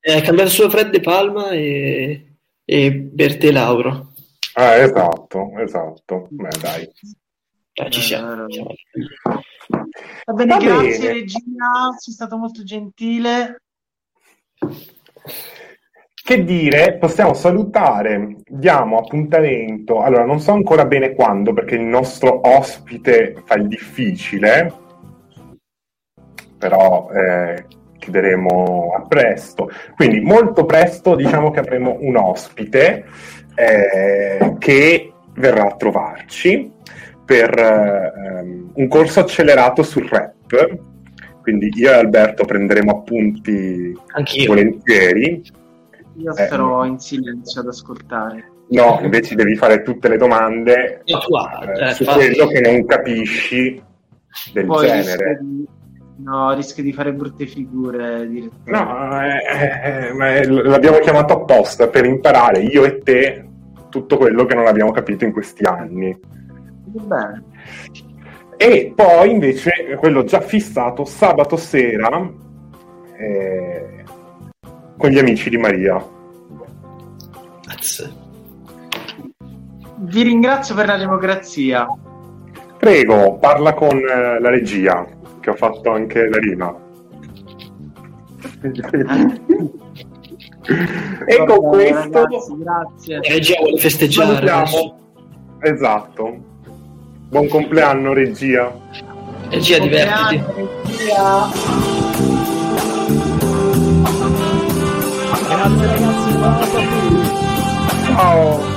Ha cambiato solo Fred De Palma e, e Bertè Lauro. Ah, esatto, esatto. Beh, dai. Dai, ci siamo. Va bene, Va grazie bene. Regina, sei stato molto gentile. Che dire, possiamo salutare, diamo appuntamento, allora non so ancora bene quando, perché il nostro ospite fa il difficile, però... Eh, chiuderemo a presto, quindi molto presto diciamo che avremo un ospite eh, che verrà a trovarci per um, un corso accelerato sul rap, quindi io e Alberto prenderemo appunti. Anch'io. Volentieri. Io eh, sarò in silenzio ad ascoltare. No, invece devi fare tutte le domande e tu, eh, eh, su fatti... quello che non capisci del poi genere. Rischi... No, rischio di fare brutte figure. No, eh, eh, l'abbiamo chiamato apposta per imparare io e te tutto quello che non abbiamo capito in questi anni. Bene. E poi invece quello già fissato sabato sera eh, con gli amici di Maria. Grazie. Vi ringrazio per la democrazia. Prego, parla con eh, la regia, che ho fatto anche la rima. E vabbè, con questo ragazzi, grazie. Regia vuole festeggiare. Salutiamo. Esatto. Buon compleanno, regia. Regia, divertiti. Regia. Grazie ragazzi, buon compleanno. Ciao.